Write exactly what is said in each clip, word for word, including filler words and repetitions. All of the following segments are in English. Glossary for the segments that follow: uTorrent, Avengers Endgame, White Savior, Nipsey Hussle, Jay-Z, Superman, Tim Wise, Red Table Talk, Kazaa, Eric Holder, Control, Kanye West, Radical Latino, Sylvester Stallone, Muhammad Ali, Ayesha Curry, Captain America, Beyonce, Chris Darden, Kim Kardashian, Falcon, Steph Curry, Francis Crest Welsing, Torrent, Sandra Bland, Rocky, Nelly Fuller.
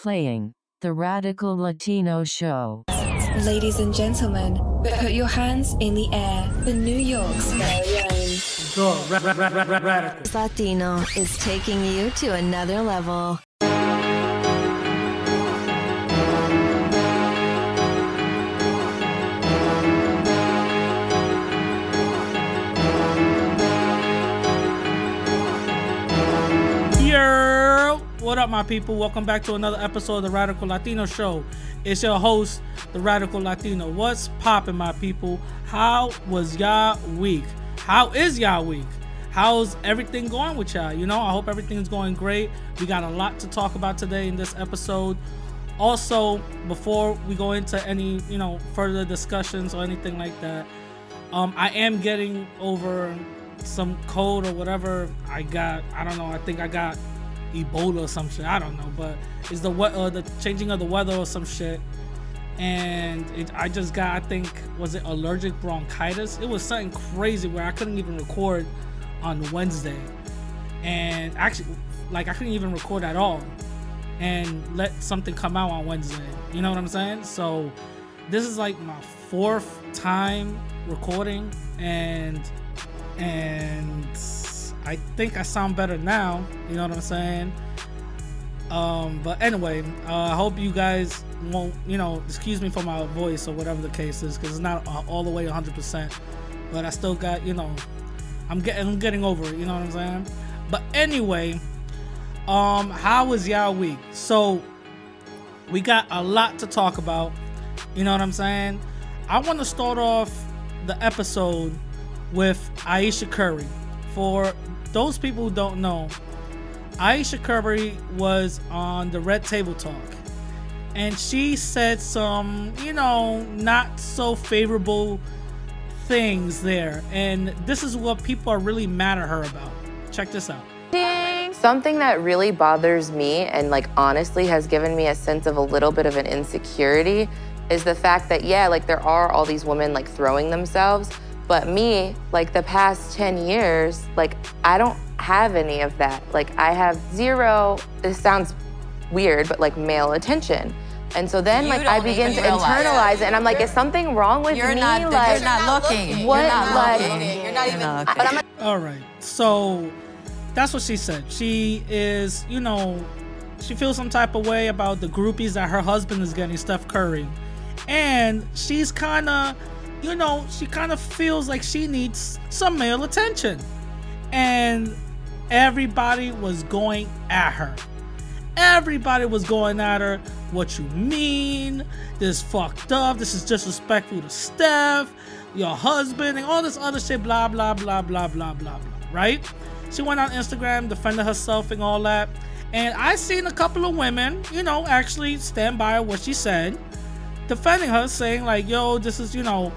Playing the Radical Latino Show. Ladies and gentlemen, put your hands in the air for New York's very own. The ra- ra- ra- ra- Radical Latino is taking you to another level. What up, my people? Welcome back to another episode of the Radical Latino Show. It's your host, the Radical Latino. What's poppin', my people? How was y'all week? How is y'all week? How's everything going with y'all? You know, I hope everything's going great. We got a lot to talk about today in this episode. Also, before we go into any, you know, further discussions or anything like that, um, I am getting over some cold or whatever I got. I don't know. I think I got Ebola or some shit, I don't know, but it's the what uh, the changing of the weather or some shit, and it, I just got, I think, was it allergic bronchitis? It was something crazy where I couldn't even record on Wednesday, and actually, like, I couldn't even record at all, and let something come out on Wednesday. You know what I'm saying? So this is like my fourth time recording, and and. I think I sound better now, you know what I'm saying? Um, but anyway, uh, I hope you guys won't, you know, excuse me for my voice or whatever the case is, because it's not all the way one hundred percent, but I still got, you know, I'm getting I'm getting over it, you know what I'm saying? But anyway, um, how was y'all week? So, we got a lot to talk about, you know what I'm saying? I want to start off the episode with Ayesha Curry. For those people who don't know, Ayesha Curry was on the Red Table Talk, and she said some, you know, not so favorable things there, and this is what people are really mad at her about. Check this out. Something that really bothers me and, like, honestly has given me a sense of a little bit of an insecurity is the fact that, yeah, like, there are all these women, like, throwing themselves. But me, like, the past ten years, like, I don't have any of that. Like, I have zero, this sounds weird, but, like, male attention. And so then, you like, I begin to internalize it, and I'm like, is something wrong with you're me? Not, like, you're not looking. What? You're not like, looking. You're not even looking. But I'm like, all right, so that's what she said. She is, you know, she feels some type of way about the groupies that her husband is getting, Steph Curry. And she's kind of, you know, she kind of feels like she needs some male attention. And everybody was going at her. Everybody was going at her. What you mean? This is fucked up. This is disrespectful to Steph, your husband, and all this other shit, blah, blah, blah, blah, blah, blah, blah, right? She went on Instagram, defended herself and all that. And I seen a couple of women, you know, actually stand by what she said, defending her, saying like, yo, this is, you know,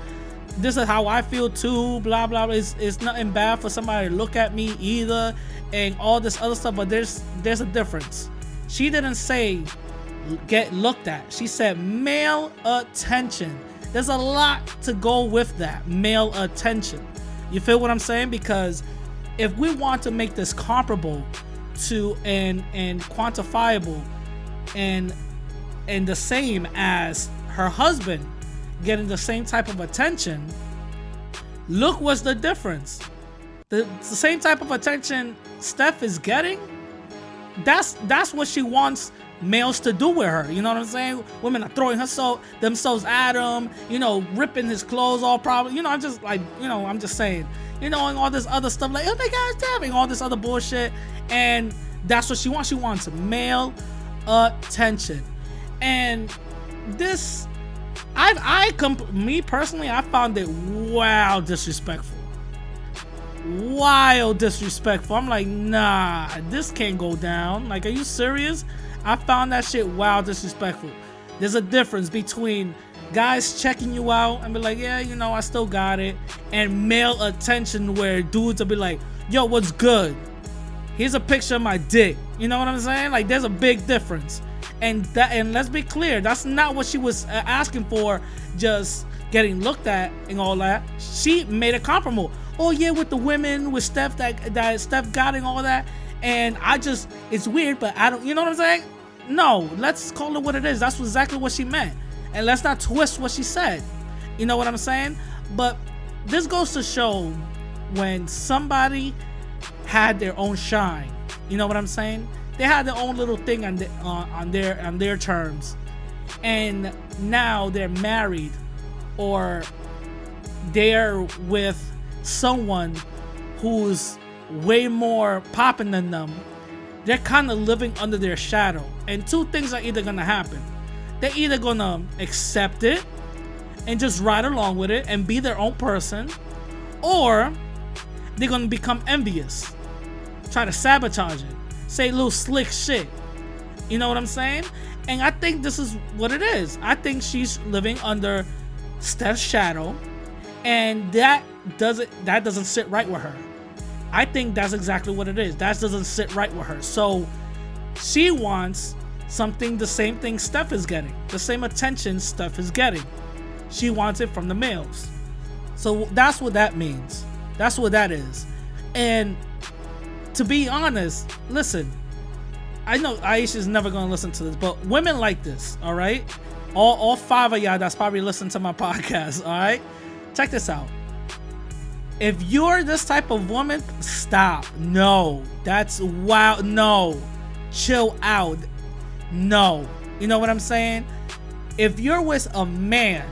this is how I feel too, blah, blah, blah. It's, it's nothing bad for somebody to look at me either, and all this other stuff, but there's there's a difference. She didn't say get looked at. She said male attention. There's a lot to go with that, male attention. You feel what I'm saying? Because if we want to make this comparable to and and quantifiable and and the same as her husband getting the same type of attention, look what's the difference. The, the same type of attention Steph is getting, that's that's what she wants males to do with her. You know what I'm saying? Women are throwing herself, themselves at him, you know, ripping his clothes all probably. You know, I'm just like, you know, I'm just saying, you know, and all this other stuff like, oh my God, Steph, and all this other bullshit. And that's what she wants. She wants male attention. And this, I've, I, comp- me personally, I found it wild disrespectful. Wild disrespectful. I'm like, nah, this can't go down. Like, are you serious? I found that shit wild disrespectful. There's a difference between guys checking you out and be like, yeah, you know, I still got it, and male attention where dudes will be like, yo, what's good? Here's a picture of my dick. You know what I'm saying? Like, there's a big difference. And that, and let's be clear, that's not what she was asking for, just getting looked at and all that. She made a compromise. Oh yeah, with the women, with Steph, that that Steph got and all that. And I just, it's weird, but I don't, you know what I'm saying? No, let's call it what it is. That's exactly what she meant. And let's not twist what she said. You know what I'm saying? But this goes to show when somebody had their own shine. You know what I'm saying? They had their own little thing on the, uh, on their on their terms, and now they're married, or they're with someone who's way more popping than them. They're kind of living under their shadow, and two things are either gonna happen. They're either gonna accept it and just ride along with it and be their own person, or they're gonna become envious, try to sabotage it, say little slick shit. You know what I'm saying? And I think this is what it is. I think she's living under Steph's shadow, and that doesn't that doesn't sit right with her. I think that's exactly what it is. That doesn't sit right with her. So she wants something, the same thing Steph is getting, the same attention Steph is getting. She wants it from the males. So that's what that means. That's what that is. And to be honest, listen, I know Aisha's never going to listen to this, but women like this, all right? All, all five of y'all that's probably listening to my podcast, all right? Check this out. If you're this type of woman, stop. No, that's wow. No, chill out. No, you know what I'm saying? If you're with a man,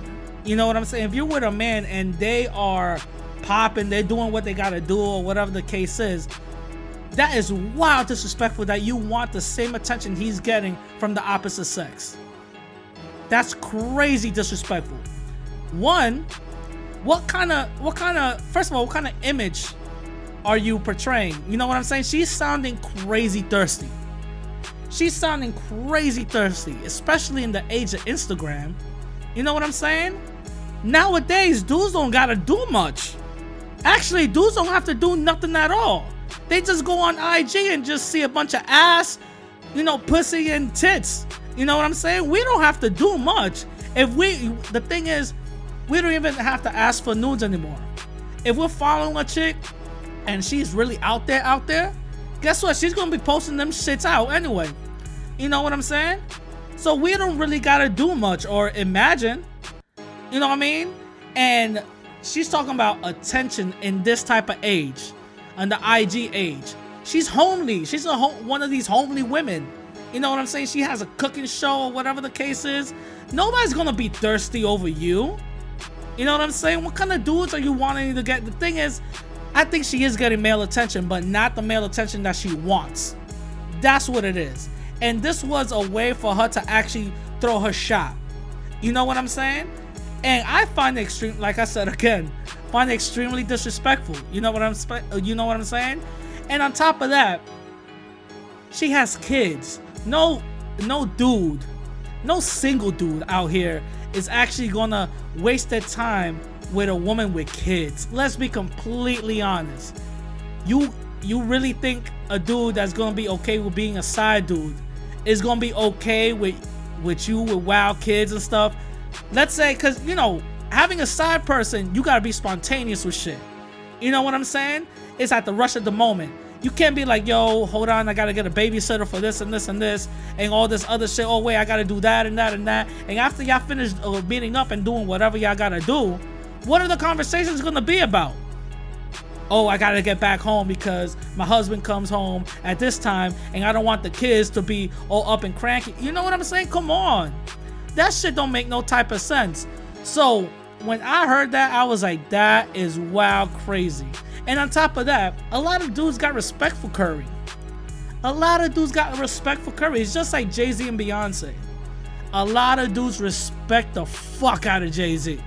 you know what I'm saying? If you're with a man and they are popping, they're doing what they gotta do or whatever the case is, that is wild disrespectful that you want the same attention he's getting from the opposite sex. That's crazy disrespectful. One, What kind of, what kind of, first of all, what kind of image are you portraying? You know what I'm saying? She's sounding crazy thirsty. She's sounding crazy thirsty, especially in the age of Instagram. You know what I'm saying? Nowadays, dudes don't gotta do much. Actually, dudes don't have to do nothing at all. They just go on I G and just see a bunch of ass, you know, pussy and tits. You know what I'm saying? We don't have to do much. If we, the thing is, we don't even have to ask for nudes anymore. If we're following a chick and she's really out there, out there, guess what? She's gonna be posting them shits out anyway. You know what I'm saying? So we don't really gotta do much or imagine. You know what I mean? And she's talking about attention in this type of age, on the I G age. She's homely. She's a ho- one of these homely women. You know what I'm saying? She has a cooking show or whatever the case is. Nobody's gonna be thirsty over you. You know what I'm saying? What kind of dudes are you wanting to get? The thing is, I think she is getting male attention, but not the male attention that she wants. That's what it is. And this was a way for her to actually throw her shot. You know what I'm saying? And I find it extreme, like I said again, find it extremely disrespectful. You know what I'm spe- you know what I'm saying? And on top of that, she has kids. No, no dude, no single dude out here is actually gonna waste their time with a woman with kids. Let's be completely honest. You you really think a dude that's gonna be okay with being a side dude is gonna be okay with with you with wild kids and stuff? Let's say, cause you know, having a side person, you gotta be spontaneous with shit. You know what I'm saying? It's at the rush of the moment. You can't be like, yo, hold on, I gotta get a babysitter for this and this and this and all this other shit. Oh wait, I gotta do that and that and that. And after y'all finish uh, meeting up and doing whatever y'all gotta do, what are the conversations gonna be about? Oh, I gotta get back home because my husband comes home at this time and I don't want the kids to be all up and cranky. You know what I'm saying? Come on. That shit don't make no type of sense. So when I heard that, I was like, that is wild crazy. And on top of that, a lot of dudes got respect for Curry. A lot of dudes got respect for Curry. It's just like Jay-Z and Beyonce. A lot of dudes respect the fuck out of Jay-Z.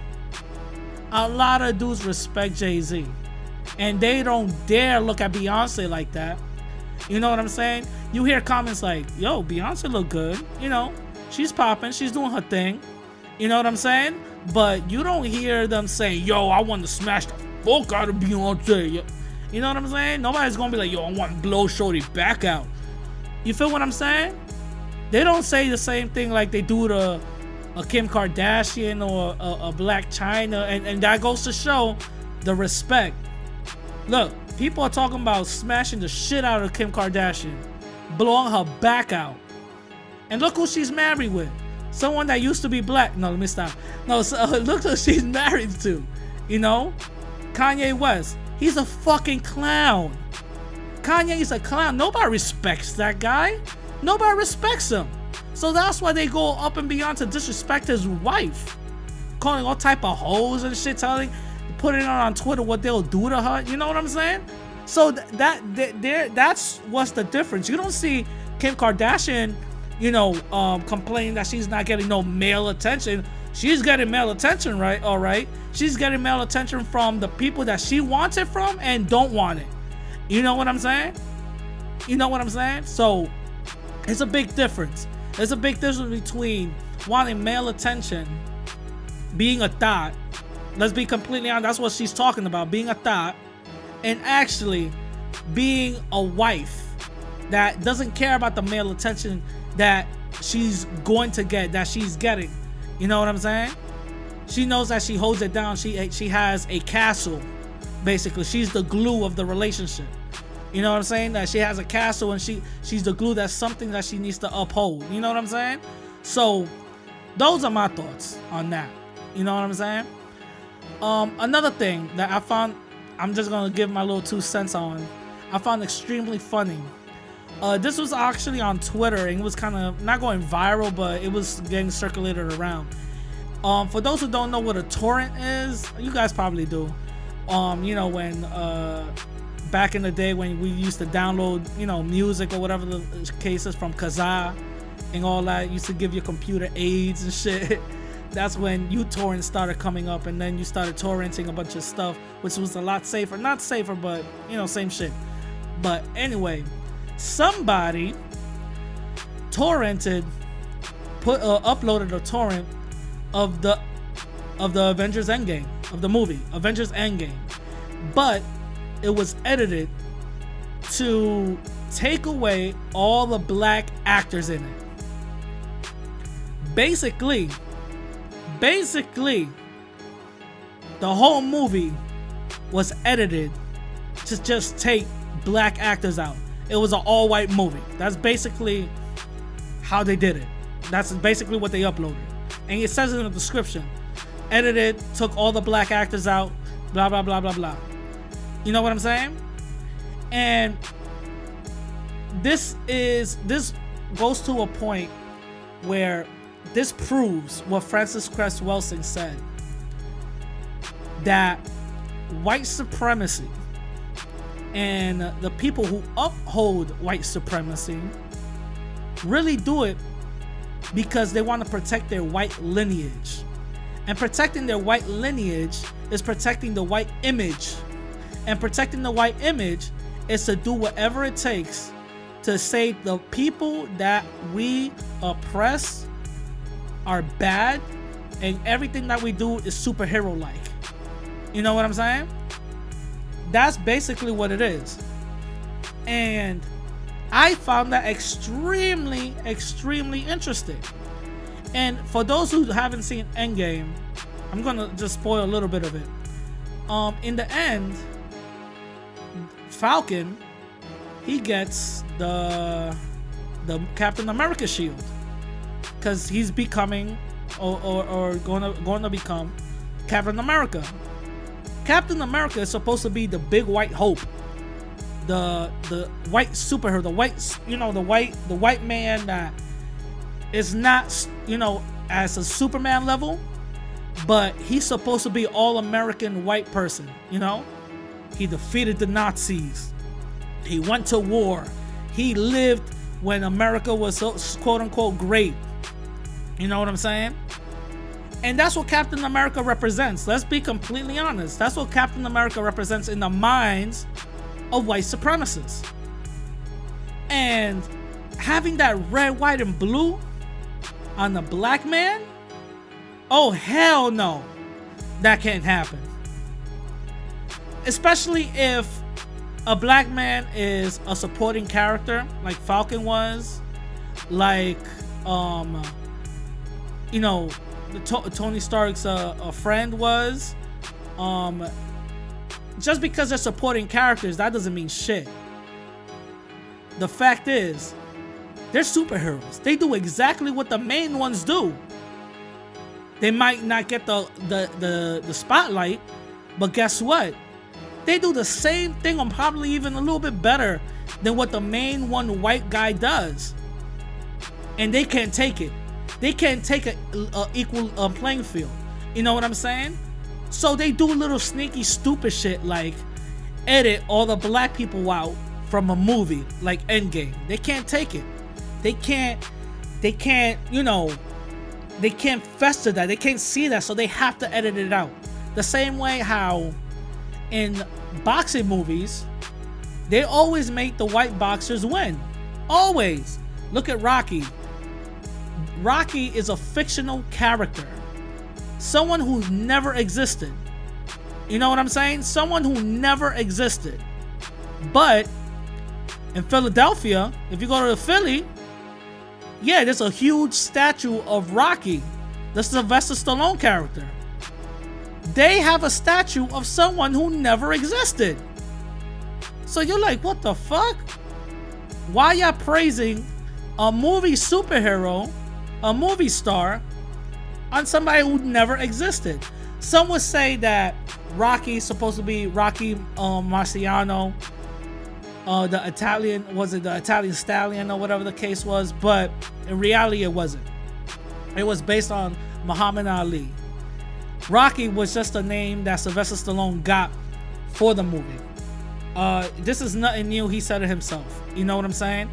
A lot of dudes respect Jay-Z. And they don't dare look at Beyonce like that. You know what I'm saying? You hear comments like, yo, Beyonce look good. You know, she's popping. She's doing her thing. You know what I'm saying? But you don't hear them say, yo, I want to smash the fuck out of Beyonce. You know what I'm saying? Nobody's gonna be like, yo, I want to blow shorty back out. You feel what I'm saying? They don't say the same thing like they do to a Kim Kardashian or a, a Black China, and, and that goes to show the respect. Look, people are talking about smashing the shit out of Kim Kardashian, blowing her back out, And look who she's married with. Someone that used to be black. No, let me stop. No, so, uh, look who she's married to. You know? Kanye West. He's a fucking clown. Kanye is a clown. Nobody respects that guy. Nobody respects him. So that's why they go up and beyond to disrespect his wife. Calling all type of hoes and shit, telling, putting it on Twitter what they'll do to her. You know what I'm saying? So th- that th- there, that's what's the difference. You don't see Kim Kardashian, you know, um, complaining that she's not getting no male attention. She's getting male attention, right? All right. She's getting male attention from the people that she wants it from and don't want it. You know what I'm saying? You know what I'm saying? So it's a big difference. There's a big difference between wanting male attention, being a thot. Let's be completely honest. That's what she's talking about, being a thot, and actually being a wife that doesn't care about the male attention that she's going to get, that she's getting. You know what I'm saying? She knows that she holds it down. She she has a castle, basically. She's the glue of the relationship. You know what I'm saying? That she has a castle and she she's the glue. That's something that she needs to uphold. You know what I'm saying? So those are my thoughts on that. You know what I'm saying? Um, another thing that I found, I'm just going to give my little two cents on, I found extremely funny. Uh, this was actually on Twitter and it was kind of not going viral, but it was getting circulated around. Um, for those who don't know what a torrent is, you guys probably do. Um, you know, when... Uh, back in the day when we used to download, you know, music or whatever the case is from Kazaa and all that, used to give your computer AIDS and shit. That's when uTorrent started coming up, and then you started torrenting a bunch of stuff, which was a lot safer. Not safer, but, you know, same shit. But anyway, somebody torrented, put uh, uploaded a torrent of the of the Avengers Endgame, of the movie, Avengers Endgame. But it was edited to take away all the black actors in it. Basically, basically, the whole movie was edited to just take black actors out. It was an all-white movie. That's basically how they did it. That's basically what they uploaded. And it says it in the description. Edited, took all the black actors out, blah, blah, blah, blah, blah. You know what I'm saying? And this is, this goes to a point where this proves what Francis Crest Welsing said, that white supremacy and the people who uphold white supremacy really do it because they want to protect their white lineage. And protecting their white lineage is protecting the white image. And protecting the white image is to do whatever it takes to say the people that we oppress are bad and everything that we do is superhero-like. You know what I'm saying? That's basically what it is. And I found that extremely, extremely interesting. And for those who haven't seen Endgame, I'm going to just spoil a little bit of it. Um, in the end... Falcon, he gets the the Captain America shield because he's becoming or, or, or gonna gonna become Captain America. Captain America is supposed to be the big white hope, the the white superhero, the white you know the white the white man that is not you know as a Superman level, but he's supposed to be all American white person, you know. He defeated the Nazis. He went to war. He lived when America was so, quote unquote great. You know what I'm saying? And that's what Captain America represents. Let's be completely honest. That's what Captain America represents in the minds of white supremacists. And having that red, white, and blue on the black man? Oh, hell no. That can't happen. Especially if a black man is a supporting character, like Falcon was, like, um, you know, the to- Tony Stark's uh, a friend was. Um, just because they're supporting characters, that doesn't mean shit. The fact is, They're superheroes. They do exactly what the main ones do. They might not get the, the, the, the spotlight, but guess what? They do the same thing and probably even a little bit better than what the main one white guy does. And they can't take it. They can't take a, a equal a playing field. You know what I'm saying? So they do little sneaky, stupid shit like edit all the black people out from a movie like Endgame. They can't take it. They can't, they can't, you know, they can't fester that. They can't see that. So they have to edit it out. The same way how in boxing movies, they always make the white boxers win. Always. Look at Rocky. Rocky is a fictional character. Someone who never existed. You know what I'm saying? Someone who never existed. But in Philadelphia, if you go to Philly, yeah, there's a huge statue of Rocky, the Sylvester Stallone character. They have a statue of someone who never existed. So you're like, what the fuck? Why y'all praising a movie superhero, a movie star, on somebody who never existed? Some would say that Rocky's supposed to be Rocky um, Marciano, uh, the Italian, was it the Italian Stallion or whatever the case was, but in reality it wasn't. It was based on Muhammad Ali. Rocky was just a name that Sylvester Stallone got for the movie. Uh, this is nothing new. He said it himself. You know what I'm saying?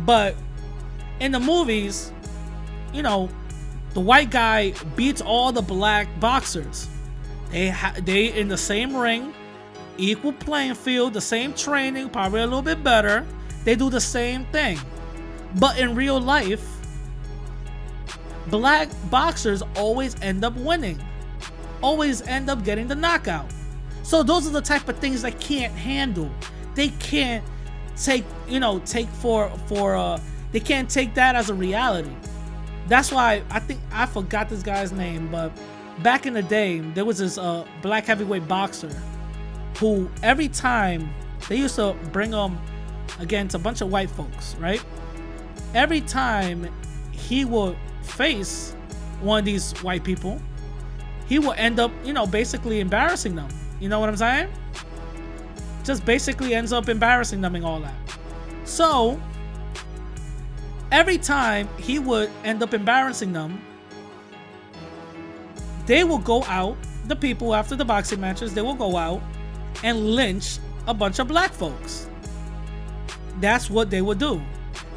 But in the movies, you know, the white guy beats all the black boxers. They ha- they in the same ring, equal playing field, the same training, probably a little bit better. They do the same thing. But in real life, black boxers always end up winning. Always end up getting the knockout. So those are the type of things they can't handle. They can't take, you know, take for for uh they can't take that as a reality. That's why I think I forgot this guy's name, but back in the day there was this uh black heavyweight boxer who every time they used to bring him against a bunch of white folks, right? Every time he would face one of these white people, he will end up, you know, basically embarrassing them. You know what I'm saying? Just basically ends up embarrassing them and all that. So every time he would end up embarrassing them, they will go out, the people after the boxing matches, they will go out and lynch a bunch of black folks. That's what they will do.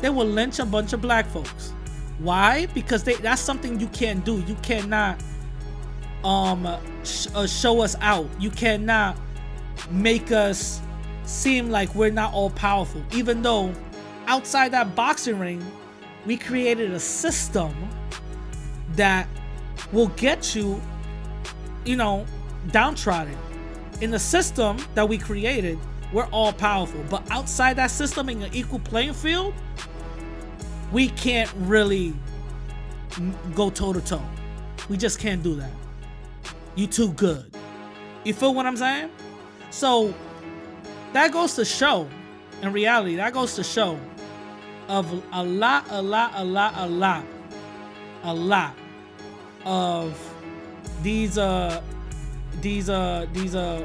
They will lynch a bunch of black folks. Why? Because they, that's something you can't do. You cannot Um, sh- uh, show us out. You cannot make us seem like we're not all powerful. Even though outside that boxing ring, we created a system that will get you, you know, downtrodden. In the system that we created, we're all powerful. But outside that system, in an equal playing field, we can't really go toe to toe. We just can't do that. You too good. You feel what I'm saying? So that goes to show, in reality, that goes to show of a lot, a lot, a lot, a lot, a lot of these, uh, these, uh, these, uh,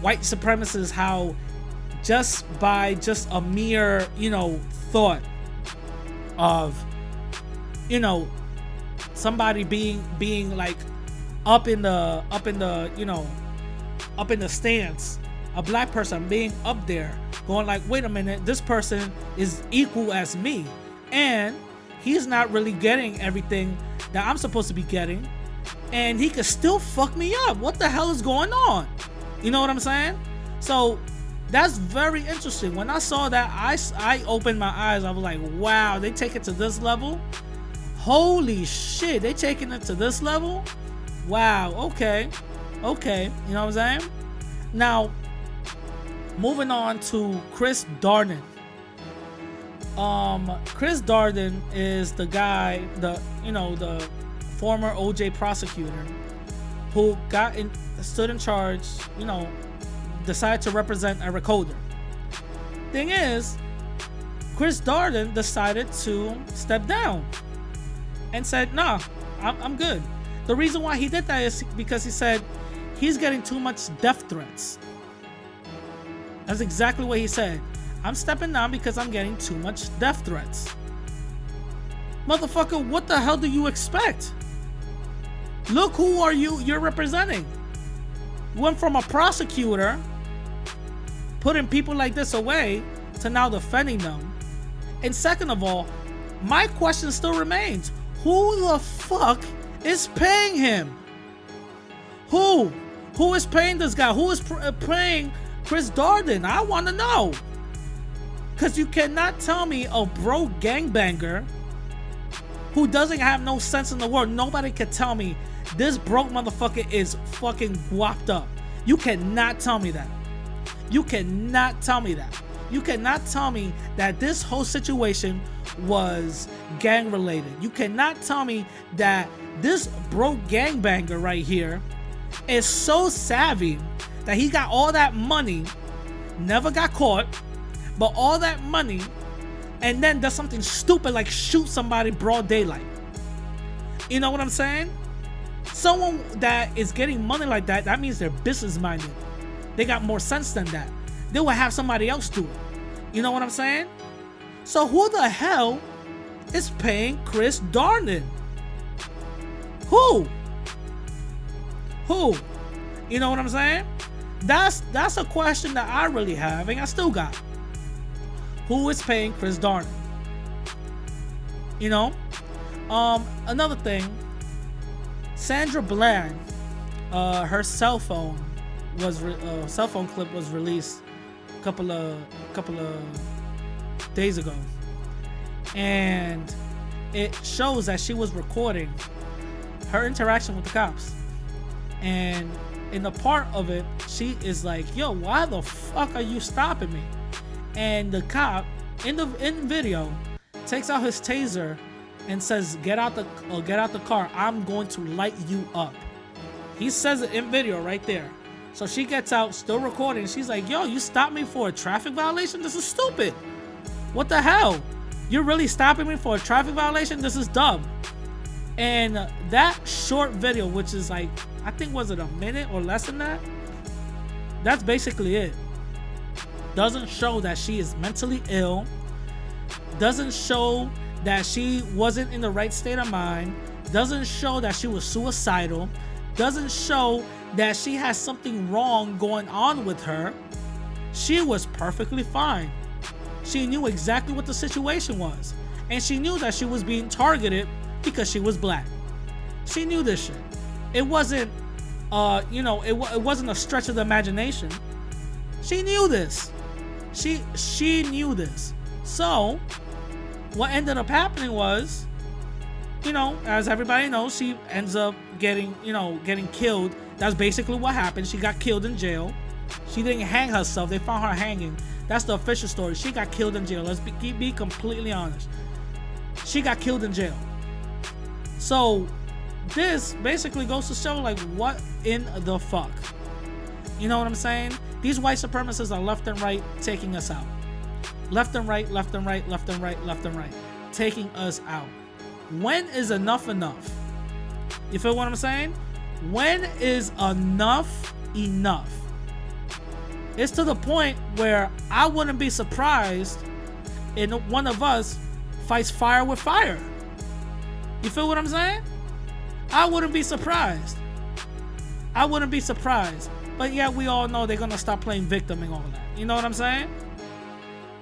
white supremacists, how just by just a mere, you know, thought of, you know, somebody being, being like, up in the up in the you know up in the stance, a black person being up there going like, wait a minute, this person is equal as me and he's not really getting everything that I'm supposed to be getting, and he could still fuck me up. What the hell is going on? You know what I'm saying? So that's very interesting. When I saw that, I, I opened my eyes. I was like, wow, they take it to this level? Holy shit, they taking it to this level? Wow, okay, okay, you know what I'm saying? Now, moving on to Chris Darden. Um, Chris Darden is the guy, the you know, the former O J prosecutor who got in, stood in charge, you know, decided to represent Eric Holder. Thing is, Chris Darden decided to step down and said, nah, I'm, I'm good. The reason why he did that is because he said he's getting too much death threats. That's exactly what he said. I'm stepping down because I'm getting too much death threats. Motherfucker, what the hell do you expect? Look who are you, you're representing. You went from a prosecutor putting people like this away to now defending them. And second of all, my question still remains. Who the fuck is paying him? Who? Who is paying this guy? Who is pr- paying Chris Darden? I want to know. Because you cannot tell me a broke gangbanger who doesn't have no sense in the world. Nobody can tell me this broke motherfucker is fucking guapped up. You cannot tell me that. You cannot tell me that. You cannot tell me that this whole situation was gang related. You cannot tell me that this broke gangbanger right here is so savvy that he got all that money, never got caught, but all that money, and then does something stupid like shoot somebody broad daylight. You know what I'm saying? Someone that is getting money like that, that means they're business minded. They got more sense than that. They will have somebody else do it. You know what I'm saying? So who the hell is paying Chris Darden? Who? Who? You know what I'm saying? That's that's a question that I really have, and I still got. Who is paying Chris Darden? You know? Um, another thing, Sandra Bland, uh, her cell phone was re- uh, cell phone clip was released a couple of couple of days ago, and it shows that she was recording her interaction with the cops. And in the part of it, she is like, yo, why the fuck are you stopping me? And the cop in the in video takes out his taser and says, get out the uh, get out the car, I'm going to light you up. He says it in video right there. So she gets out, still recording. She's like, yo, you stopped me for a traffic violation? This is stupid. What the hell? You're really stopping me for a traffic violation? This is dumb. And that short video, which is like, I think, was it a minute or less than that? That's basically it. Doesn't show that she is mentally ill. Doesn't show that she wasn't in the right state of mind. Doesn't show that she was suicidal. Doesn't show that she has something wrong going on with her. She was perfectly fine. She knew exactly what the situation was. And she knew that she was being targeted because she was black. She knew this shit. It wasn't, uh, you know, it, w- it wasn't a stretch of the imagination. She knew this. She, she knew this. So what ended up happening was, you know, as everybody knows, she ends up getting, you know, getting killed. That's basically what happened. She got killed in jail. She didn't hang herself. They found her hanging. That's the official story. She got killed in jail. Let's be, be completely honest. She got killed in jail. So this basically goes to show, like, what in the fuck? You know what I'm saying? These white supremacists are left and right taking us out. Left and right, left and right, left and right, left and right. Taking us out. When is enough enough? You feel what I'm saying? When is enough enough? It's to the point where I wouldn't be surprised if one of us fights fire with fire. You feel what I'm saying? I wouldn't be surprised. I wouldn't be surprised. But yet we all know they're going to stop playing victim and all that. You know what I'm saying?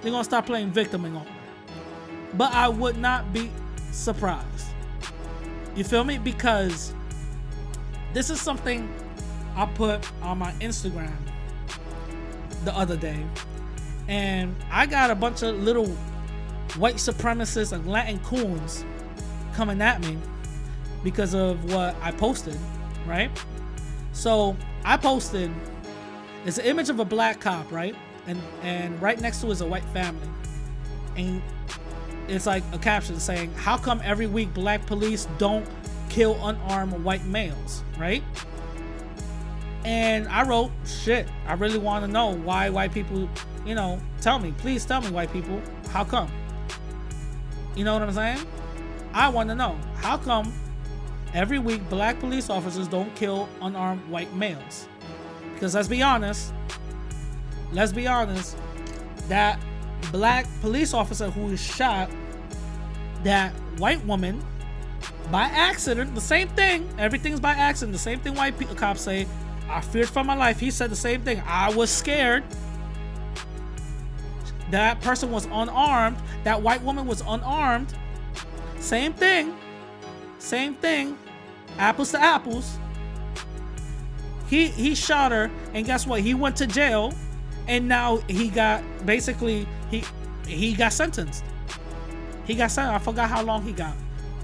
They're going to stop playing victim and all that. But I would not be surprised. You feel me? Because this is something I put on my Instagram the other day, and I got a bunch of little white supremacists and Latin coons coming at me because of what I posted, right? So I posted, it's an image of a black cop, right? And and right next to is a white family, and it's like a caption saying, how come every week black police don't kill unarmed white males, right? And I wrote, shit, I really want to know why white people, you know, tell me, please tell me, white people, how come? You know what I'm saying? I want to know, how come every week black police officers don't kill unarmed white males? Because let's be honest, let's be honest, that black police officer who is shot, that white woman, by accident, the same thing, everything's by accident, the same thing white people, cops say, I feared for my life. He said the same thing, I was scared. That person was unarmed, that white woman was unarmed, same thing, same thing, apples to apples. He he shot her, and guess what? He went to jail, and now he got, basically, he he got sentenced. He got sentenced. I forgot how long he got,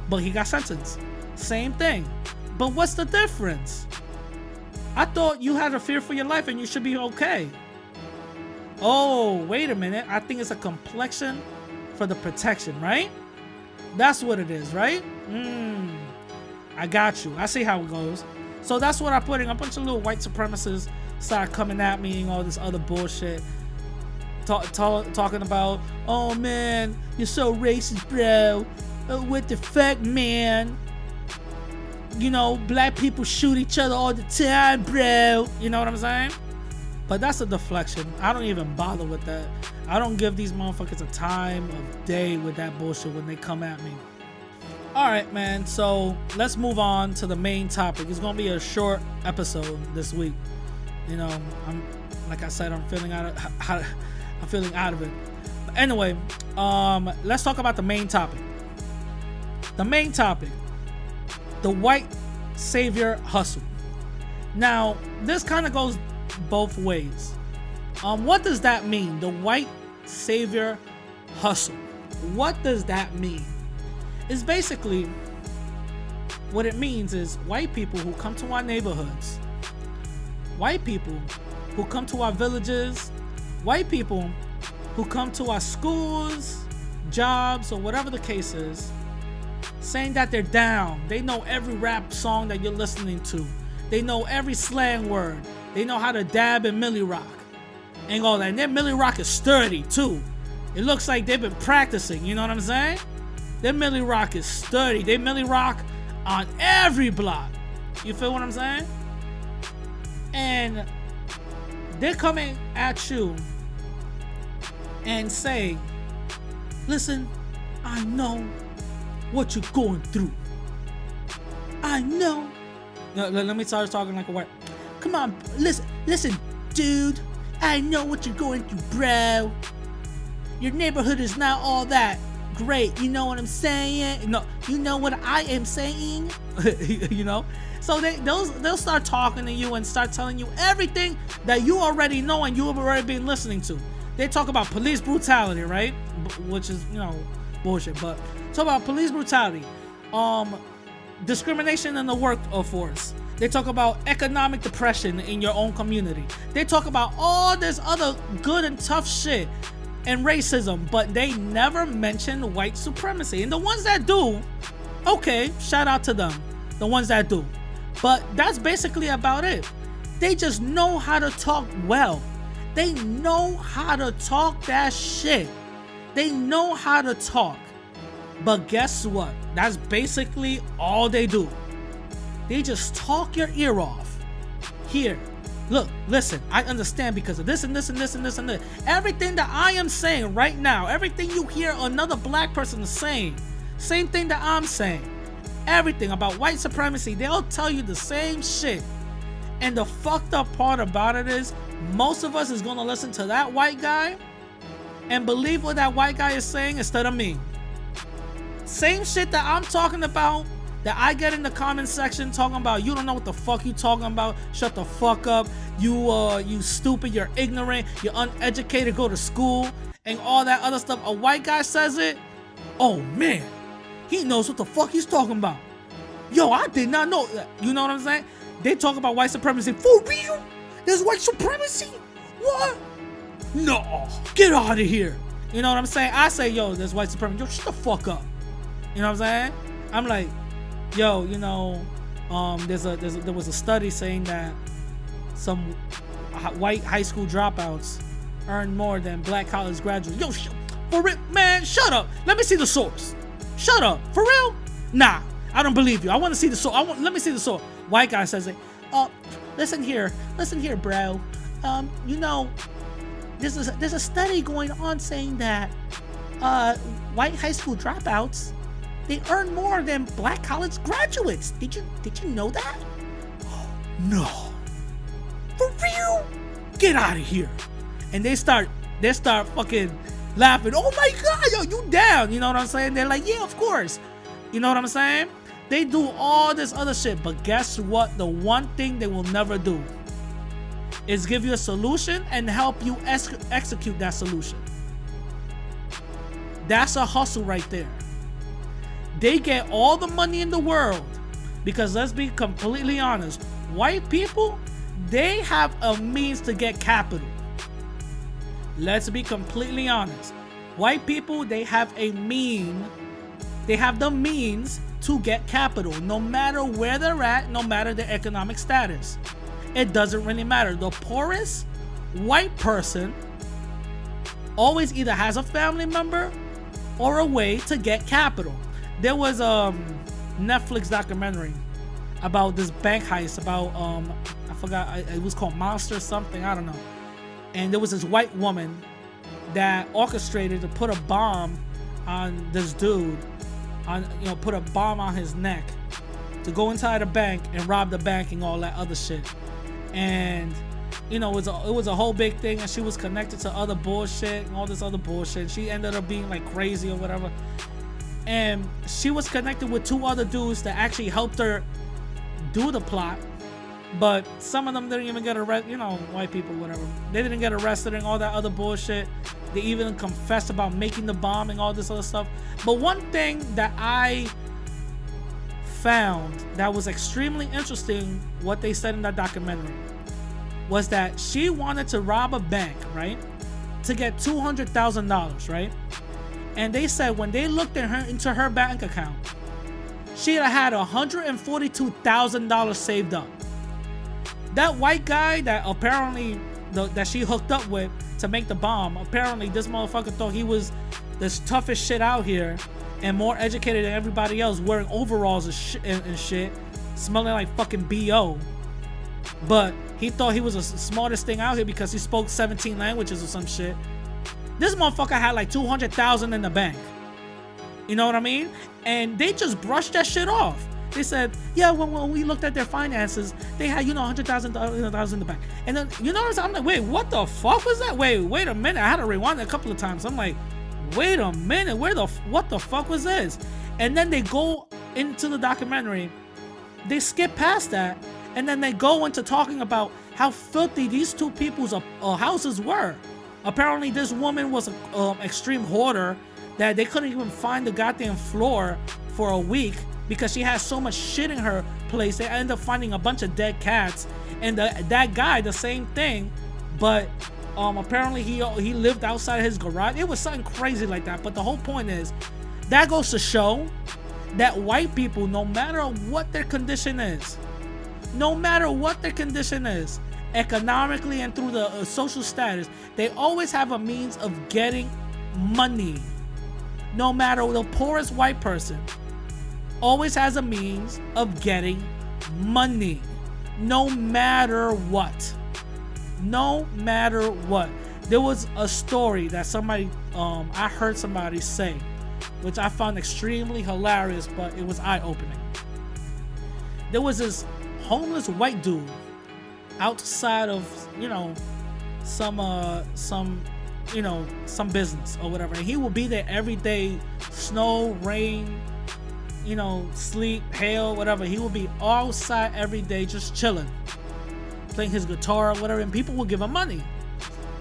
but he got sentenced. Same thing. But what's the difference? I thought you had a fear for your life and you should be okay. Oh, wait a minute. I think it's a complexion for the protection, right? That's what it is, right? Mm, I got you. I see how it goes. So that's what I'm putting. A bunch of little white supremacists start coming at me and all this other bullshit. Talk, talk, talking about, oh man, you're so racist, bro. Uh, what the fuck, man? You know, black people shoot each other all the time, bro. You know what I'm saying? But that's a deflection. I don't even bother with that. I don't give these motherfuckers a time of day with that bullshit when they come at me. All right, man, so let's move on to the main topic. It's gonna be a short episode this week. You know, I'm, like I said, I'm feeling out of, I'm feeling out of it. But anyway, um, let's talk about the main topic. The main topic, the white savior hustle. Now, this kind of goes both ways. Um, what does that mean? The white savior hustle. What does that mean? Is basically what it means is white people who come to our neighborhoods, white people who come to our villages, white people who come to our schools, jobs, or whatever the case is, saying that they're down. They know every rap song that you're listening to. They know every slang word. They know how to dab and milli rock and all that. And their milli rock is sturdy too. It looks like they've been practicing, you know what I'm saying? Their milli rock is sturdy. They milli rock on every block. You feel what I'm saying? And they're coming at you and say, listen, I know what you're going through. I know. No, let me start talking like a white. Come on, listen, listen, dude. I know what you're going through, bro. Your neighborhood is not all that great, you know what I'm saying? No, you know what I am saying? You know? So they, they'll, they'll start talking to you and start telling you everything that you already know and you have already been listening to. They talk about police brutality, right? B- which is, you know, bullshit, but talk about police brutality, um, discrimination in the workforce. They talk about economic depression in your own community. They talk about all this other good and tough shit and racism, but they never mention white supremacy. And the ones that do, okay, shout out to them, the ones that do. But that's basically about it. They just know how to talk well. They know how to talk that shit. They know how to talk. But guess what? That's basically all they do. They just talk your ear off. Here. Look, listen, I understand because of this and this and this and this and this. Everything that I am saying right now, everything you hear another black person saying, same thing that I'm saying, everything about white supremacy, they'll tell you the same shit. And the fucked up part about it is most of us is going to listen to that white guy and believe what that white guy is saying instead of me. Same shit that I'm talking about, that I get in the comment section talking about, you don't know what the fuck you talking about, shut the fuck up, you uh, you stupid, you're ignorant, you're uneducated, go to school, and all that other stuff. A white guy says it, oh man, he knows what the fuck he's talking about. Yo, I did not know that. You know what I'm saying? They talk about white supremacy. For real? There's white supremacy? What? No, get out of here. You know what I'm saying? I say, yo, there's white supremacy. Yo, shut the fuck up. You know what I'm saying? I'm like, yo, you know, um, there's a, there's a there was a study saying that some h- white high school dropouts earn more than black college graduates. Yo, sh- for it, man, shut up. Let me see the source. Shut up. For real? Nah, I don't believe you. I want to see the soul. I want. Let me see the soul. White guy says it. Uh, listen here. Listen here, bro. Um, you know, there's a, there's a study going on saying that uh, white high school dropouts, they earn more than black college graduates. Did you did you know that? Oh, no. For real? Get out of here. And they start they start fucking laughing. Oh my God, yo, you down. You know what I'm saying? They're like, yeah, of course. You know what I'm saying? They do all this other shit. But guess what? The one thing they will never do is give you a solution and help you ex- execute that solution. That's a hustle right there. They get all the money in the world because, let's be completely honest, white people, they have a means to get capital. Let's be completely honest. White people, they have a mean, they have the means to get capital, no matter where they're at, no matter their economic status. It doesn't really matter. The poorest white person always either has a family member or a way to get capital. There was a Netflix documentary about this bank heist about, um, I forgot, it was called Monster something, I don't know. And there was this white woman that orchestrated to put a bomb on this dude, on, you know, put a bomb on his neck to go inside a bank and rob the bank and all that other shit. And, you know, it was, a, it was a whole big thing, and she was connected to other bullshit and all this other bullshit. She ended up being like crazy or whatever. And she was connected with two other dudes that actually helped her do the plot. But some of them didn't even get arrested. You know, white people, whatever. They didn't get arrested and all that other bullshit. They even confessed about making the bomb and all this other stuff. But one thing that I found that was extremely interesting, what they said in that documentary, was that she wanted to rob a bank, right? To get two hundred thousand dollars, right? And they said when they looked at her, into her bank account, she had one hundred forty-two thousand dollars saved up. That white guy that apparently the, that she hooked up with to make the bomb, apparently this motherfucker thought he was this toughest shit out here and more educated than everybody else, wearing overalls and, sh- and, and shit, smelling like fucking B O. But he thought he was the smartest thing out here because he spoke seventeen languages or some shit. This motherfucker had like two hundred thousand in the bank. You know what I mean? And they just brushed that shit off. They said, yeah, when, when we looked at their finances, they had, you know, one hundred thousand dollars in the bank. And then, you know what I'm saying? I'm like, wait, what the fuck was that? Wait, wait a minute. I had to rewind it a couple of times. I'm like, wait a minute. Where the, what the fuck was this? And then they go into the documentary. They skip past that. And then they go into talking about how filthy these two people's uh, uh, houses were. Apparently, this woman was an um, extreme hoarder that they couldn't even find the goddamn floor for a week because she had so much shit in her place. They ended up finding a bunch of dead cats. And the, that guy, the same thing, but um, apparently he he lived outside his garage. It was something crazy like that. But the whole point is, that goes to show that white people, no matter what their condition is, no matter what their condition is, economically and through the uh, social status, they always have a means of getting money. No matter, the poorest white person always has a means of getting money, no matter what. No matter what. There was a story that somebody, um, I heard somebody say, which I found extremely hilarious, but it was eye-opening. There was this homeless white dude outside of, you know, some uh some you know some business or whatever, and he will be there every day, snow, rain, you know, sleet, hail, whatever. He will be outside every day just chilling, playing his guitar or whatever, and people will give him money.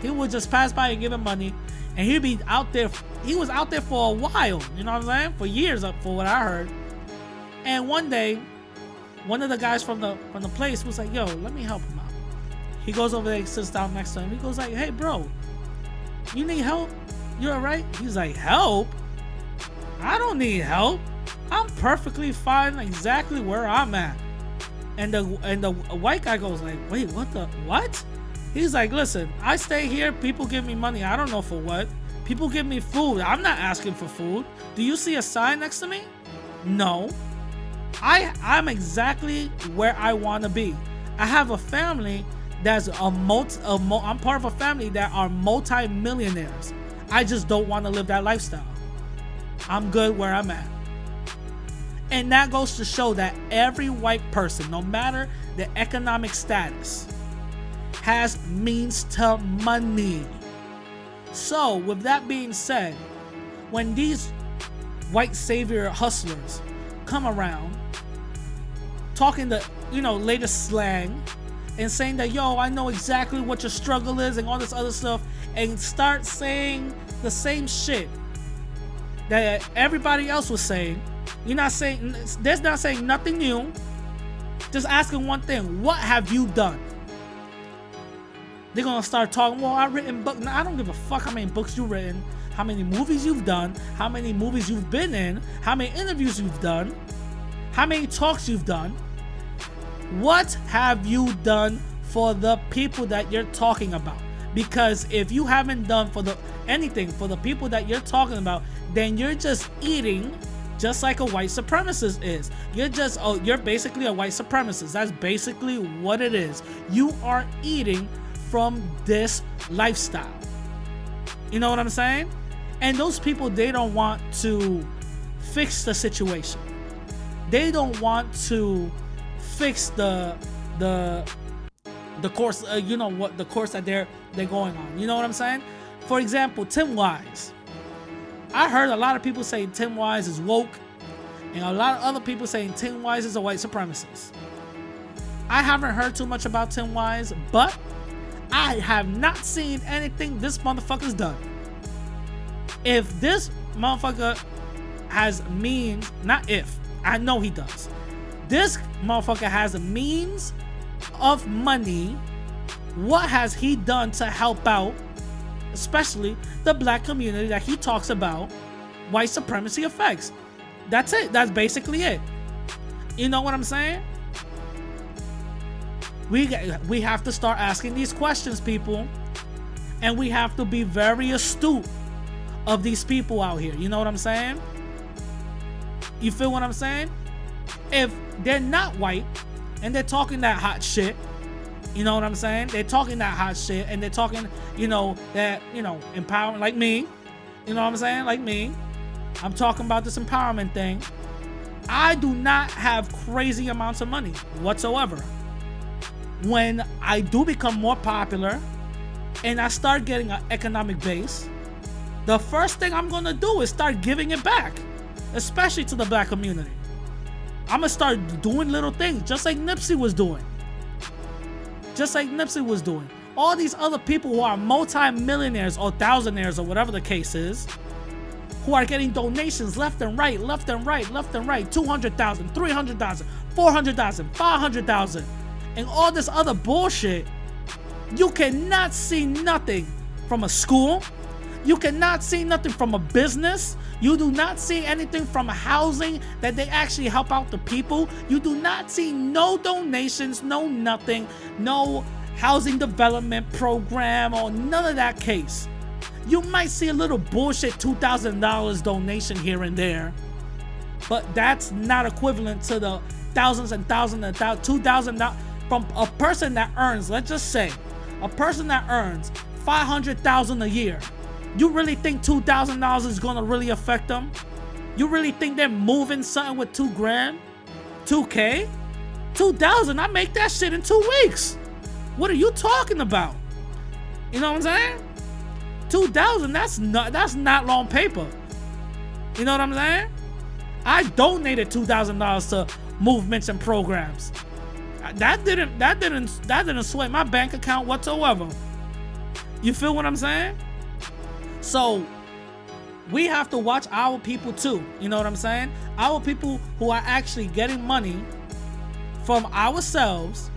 He would just pass by and give him money, and he'd be out there. He was out there for a while, you know what I'm saying, for years, up for what I heard. And one day, one of the guys from the from the place was like, yo, let me help him out. He goes over there, sits down next to him. He goes like, hey, bro, you need help? You all right? He's like, help? I don't need help. I'm perfectly fine exactly where I'm at. And the and the white guy goes like, wait, what the, what? He's like, listen, I stay here. People give me money. I don't know for what. People give me food. I'm not asking for food. Do you see a sign next to me? No. I, I'm exactly where I want to be. I have a family that's a multi, a mo, I'm part of a family that are multi-millionaires. I just don't want to live that lifestyle. I'm good where I'm at. And that goes to show that every white person, no matter the economic status, has means to money. So with that being said, when these white savior hustlers come around talking the, you know, latest slang and saying that, yo, I know exactly what your struggle is and all this other stuff, and start saying the same shit that everybody else was saying, you're not saying, they're not saying nothing new, just asking one thing: what have you done? They're gonna start talking, well, I've written books. Now, I don't give a fuck how many books you've written, how many movies you've done, how many movies you've been in, how many interviews you've done, how many talks you've done. What have you done for the people that you're talking about? Because if you haven't done for the anything for the people that you're talking about, then you're just eating just like a white supremacist is. You're just, oh, you're basically a white supremacist. That's basically what it is. You are eating from this lifestyle. You know what I'm saying? And those people, they don't want to fix the situation. They don't want to fix the the the course, uh, you know what, the course that they're they're going on. You know what I'm saying? For example, Tim Wise. I heard a lot of people saying Tim Wise is woke, and a lot of other people saying Tim Wise is a white supremacist. I haven't heard too much about Tim Wise, but I have not seen anything this motherfucker's done. If this motherfucker has means, not if, I know he does. This motherfucker has a means of money. What has he done to help out, especially the black community that he talks about white supremacy affects? That's it. That's basically it. You know what I'm saying? We we have to start asking these questions, people, and we have to be very astute of these people out here. You know what I'm saying? You feel what I'm saying? If they're not white and they're talking that hot shit, you know what I'm saying? They're talking that hot shit and they're talking, you know, that, you know, empowerment, like me. You know what I'm saying? Like me. I'm talking about this empowerment thing. I do not have crazy amounts of money whatsoever. When I do become more popular and I start getting an economic base, the first thing I'm going to do is start giving it back, especially to the black community. I'm going to start doing little things just like Nipsey was doing. Just like Nipsey was doing. All these other people who are multi-millionaires or thousandaires or whatever the case is, who are getting donations left and right, left and right, left and right, two hundred thousand, three hundred thousand, four hundred thousand, five hundred thousand. And all this other bullshit, you cannot see nothing from a school. You cannot see nothing from a business. You do not see anything from housing that they actually help out the people. You do not see no donations, no nothing, no housing development program or none of that case. You might see a little bullshit two thousand dollars donation here and there, but that's not equivalent to the thousands and thousands and thousands, two thousand dollars. From a person that earns, let's just say, a person that earns five hundred thousand dollars a year, you really think two thousand dollars is gonna really affect them? You really think they're moving something with two grand, two K, two thousand? I make that shit in two weeks. What are you talking about? You know what I'm saying? two thousand, that's not that's not long paper. You know what I'm saying? I donated two thousand dollars to movements and programs. That didn't that didn't that didn't sway my bank account whatsoever. You feel what I'm saying? So we have to watch our people too. You know what I'm saying? Our people who are actually getting money from ourselves,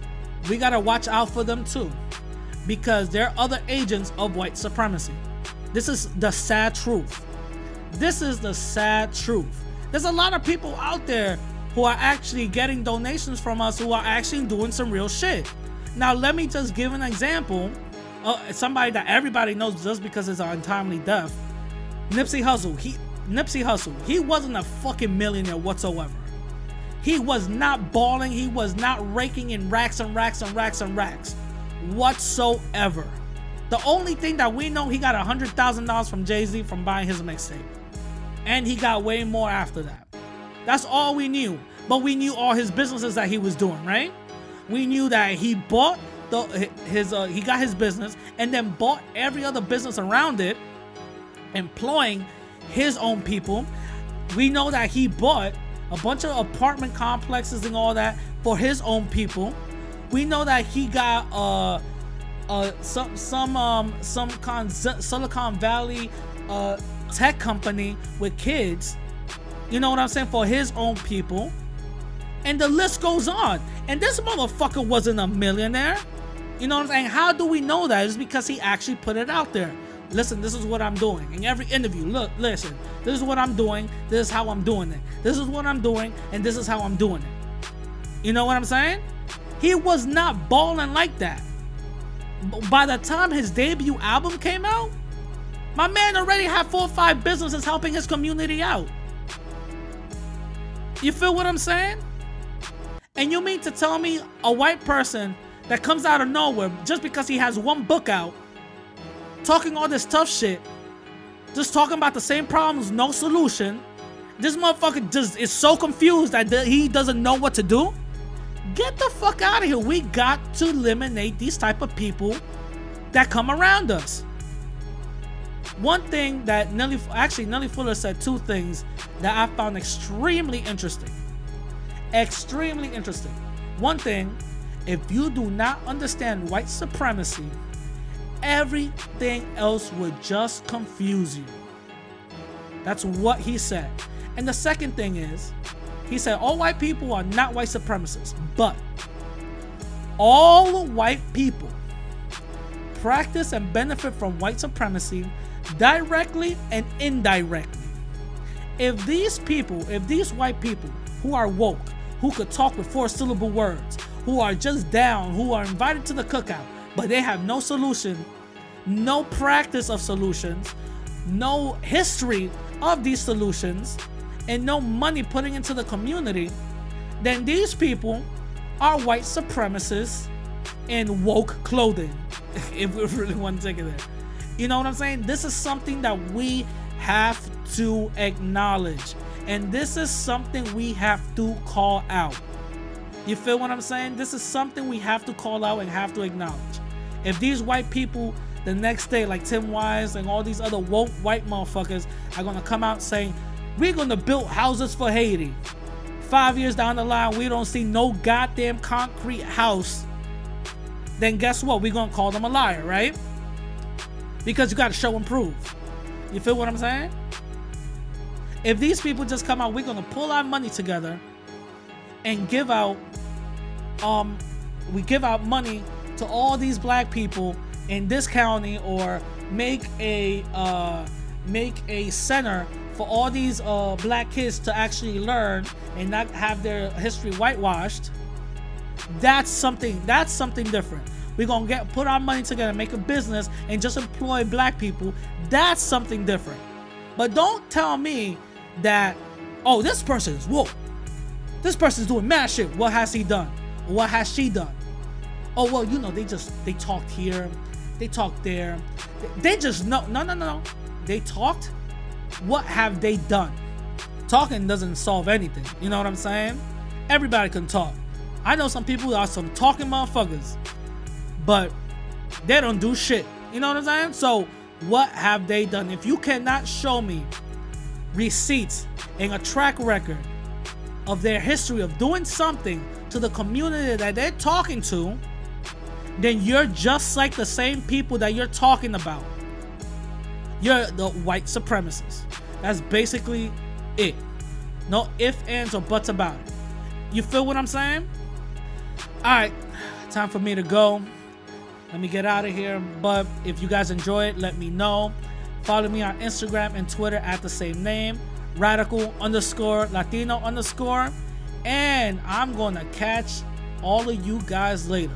we gotta watch out for them too, because they're other agents of white supremacy. This is the sad truth. This is the sad truth. There's a lot of people out there who are actually getting donations from us, who are actually doing some real shit. Now, let me just give an example. Uh, somebody that everybody knows just because it's an untimely death. Nipsey Hussle, he Nipsey Hussle, he wasn't a fucking millionaire whatsoever. He was not balling. He was not raking in racks and racks and racks and racks whatsoever. The only thing that we know, he got one hundred thousand dollars from Jay-Z from buying his mixtape. And he got way more after that. That's all we knew. But we knew all his businesses that he was doing, right? We knew that he bought the his uh, he got his business and then bought every other business around it, employing his own people. We know that he bought a bunch of apartment complexes and all that for his own people. We know that he got uh uh some some um some con- Silicon Valley uh tech company with kids. You know what I'm saying? For his own people. And the list goes on. And this motherfucker wasn't a millionaire. You know what I'm saying? How do we know that? It's because he actually put it out there. Listen, this is what I'm doing. In every interview, look, listen, this is what I'm doing. This is how I'm doing it. This is what I'm doing. And this is how I'm doing it. You know what I'm saying? He was not balling like that. By the time his debut album came out, my man already had four or five businesses helping his community out. You feel what I'm saying? And you mean to tell me a white person that comes out of nowhere just because he has one book out, talking all this tough shit, just talking about the same problems, no solution. This motherfucker just is so confused that he doesn't know what to do. Get the fuck out of here. We got to eliminate these type of people that come around us. One thing that Nelly, actually Nelly Fuller said two things that I found extremely interesting. Extremely interesting. One thing, if you do not understand white supremacy, everything else would just confuse you. That's what he said. And the second thing is, he said all white people are not white supremacists, but all white people practice and benefit from white supremacy directly and indirectly. If these people, if these white people who are woke, who could talk with four syllable words, who are just down, who are invited to the cookout, but they have no solution, no practice of solutions, no history of these solutions, and no money putting into the community, then these people are white supremacists in woke clothing, if we really want to take it there. You know what I'm saying? This is something that we have to acknowledge. And this is something we have to call out. You feel what I'm saying? This is something we have to call out and have to acknowledge. If these white people the next day, like Tim Wise and all these other woke white motherfuckers, are going to come out saying, we're going to build houses for Haiti. Five years down the line, we don't see no goddamn concrete house. Then guess what? We're going to call them a liar, right? Because you got to show and prove. You feel what I'm saying? If these people just come out, we're going to pull our money together and give out, um, we give out money to all these black people in this county, or make a, uh, make a center for all these uh, black kids to actually learn and not have their history whitewashed. That's something, that's something different. We're going to get put our money together, make a business, and just employ black people. That's something different. But don't tell me that, oh, this person's woke. This person's doing mad shit. What has he done? What has she done? Oh, well, you know, they just, they talked here. They talked there. They just, no, no, no, no. They talked. What have they done? Talking doesn't solve anything. You know what I'm saying? Everybody can talk. I know some people that are some talking motherfuckers, but they don't do shit. You know what I'm saying? So what have they done? If you cannot show me receipts and a track record of their history of doing something to the community that they're talking to, then you're just like the same people that you're talking about. You're the white supremacists. That's basically it. No ifs, ands, or buts about it. You feel what I'm saying? All right. Time for me to go. Let me get out of here. But if you guys enjoy it, let me know. Follow me on Instagram and Twitter at the same name, radical underscore Latino underscore. And I'm going to catch all of you guys later.